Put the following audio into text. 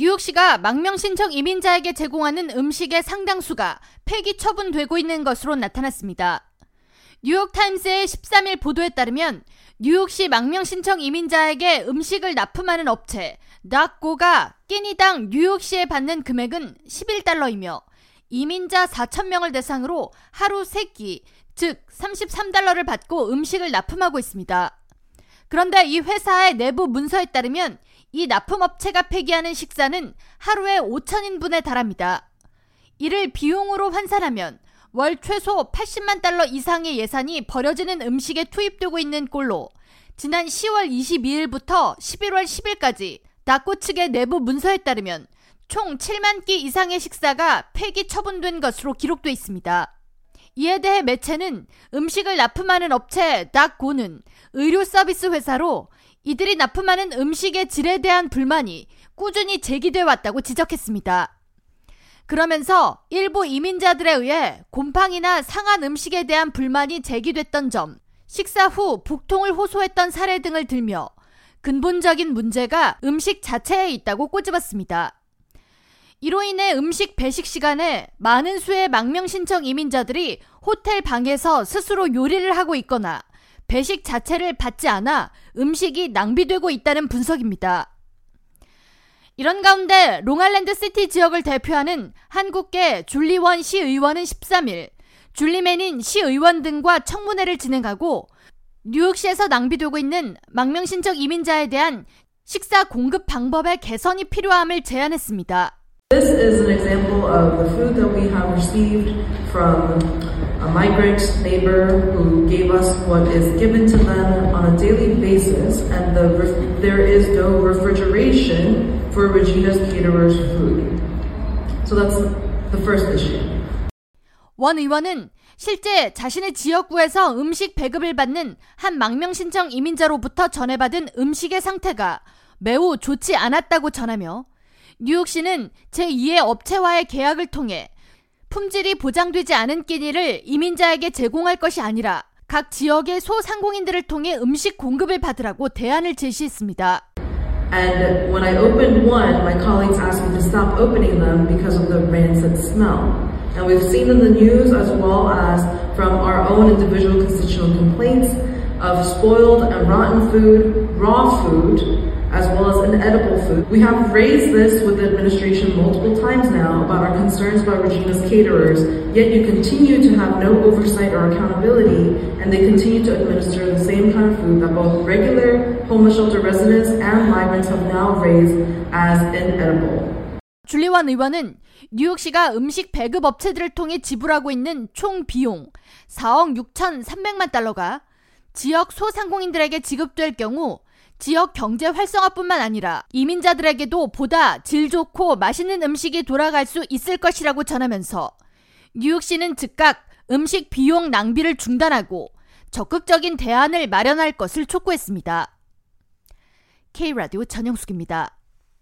뉴욕시가 망명신청 이민자에게 제공하는 음식의 상당수가 폐기 처분되고 있는 것으로 나타났습니다. 뉴욕타임스의 13일 보도에 따르면 뉴욕시 망명신청 이민자에게 음식을 납품하는 업체 낙고가 끼니당 뉴욕시에 받는 금액은 $11이며 이민자 4,000명을 대상으로 하루 3끼, 즉 $33를 받고 음식을 납품하고 있습니다. 그런데 이 회사의 내부 문서에 따르면 이 납품업체가 폐기하는 식사는 하루에 5,000인분에 달합니다. 이를 비용으로 환산하면 월 최소 $80만 이상의 예산이 버려지는 음식에 투입되고 있는 꼴로 지난 10월 22일부터 11월 10일까지 낙고 측의 내부 문서에 따르면 총 7만 끼 이상의 식사가 폐기 처분된 것으로 기록돼 있습니다. 이에 대해 매체는 음식을 납품하는 업체 낙고는 의료 서비스 회사로 이들이 납품하는 음식의 질에 대한 불만이 꾸준히 제기돼 왔다고 지적했습니다. 그러면서 일부 이민자들에 의해 곰팡이나 상한 음식에 대한 불만이 제기됐던 점, 식사 후 복통을 호소했던 사례 등을 들며 근본적인 문제가 음식 자체에 있다고 꼬집었습니다. 이로 인해 음식 배식 시간에 많은 수의 망명신청 이민자들이 호텔 방에서 스스로 요리를 하고 있거나 배식 자체를 받지 않아 음식이 낭비되고 있다는 분석입니다. 이런 가운데 롱아일랜드 시티 지역을 대표하는 한국계 줄리원 시의원은 13일 줄리맨인 시의원 등과 청문회를 진행하고 뉴욕시에서 낭비되고 있는 망명신청 이민자에 대한 식사 공급 방법의 개선이 필요함을 제안했습니다. This is an example of the food that we have received from a migrant neighbor who gave us what is given to them on a daily basis, and there is no refrigeration for Regina's caterers' food. So that's the first issue. 원 의원은 실제 자신의 지역구에서 음식 배급을 받는 한 망명신청 이민자로부터 전해받은 음식의 상태가 매우 좋지 않았다고 전하며 뉴욕시는 제2의 업체와의 계약을 통해 품질이 보장되지 않은 끼니를 이민자에게 제공할 것이 아니라 각 지역의 소상공인들을 통해 음식 공급을 받으라고 대안을 제시했습니다. And when I opened one, my colleagues asked me to stop opening them because of the rancid smell. And we've seen in the news as well as from our own individual constituent complaints of spoiled and rotten food, raw food, as well as inedible food. We have raised this with the administration multiple times now about our concerns about Regina's caterers, yet you continue to have no oversight or accountability, and they continue to administer the same kind of food that both regular homeless shelter residents and migrants have now raised as inedible. 줄리 원 의원은 뉴욕시가 음식 배급 업체들을 통해 지불하고 있는 총 비용 $4억 6,300만 지역 소상공인들에게 지급될 경우 지역 경제 활성화뿐만 아니라 이민자들에게도 보다 질 좋고 맛있는 음식이 돌아갈 수 있을 것이라고 전하면서 뉴욕시는 즉각 음식 비용 낭비를 중단하고 적극적인 대안을 마련할 것을 촉구했습니다. K-라디오 전영숙입니다.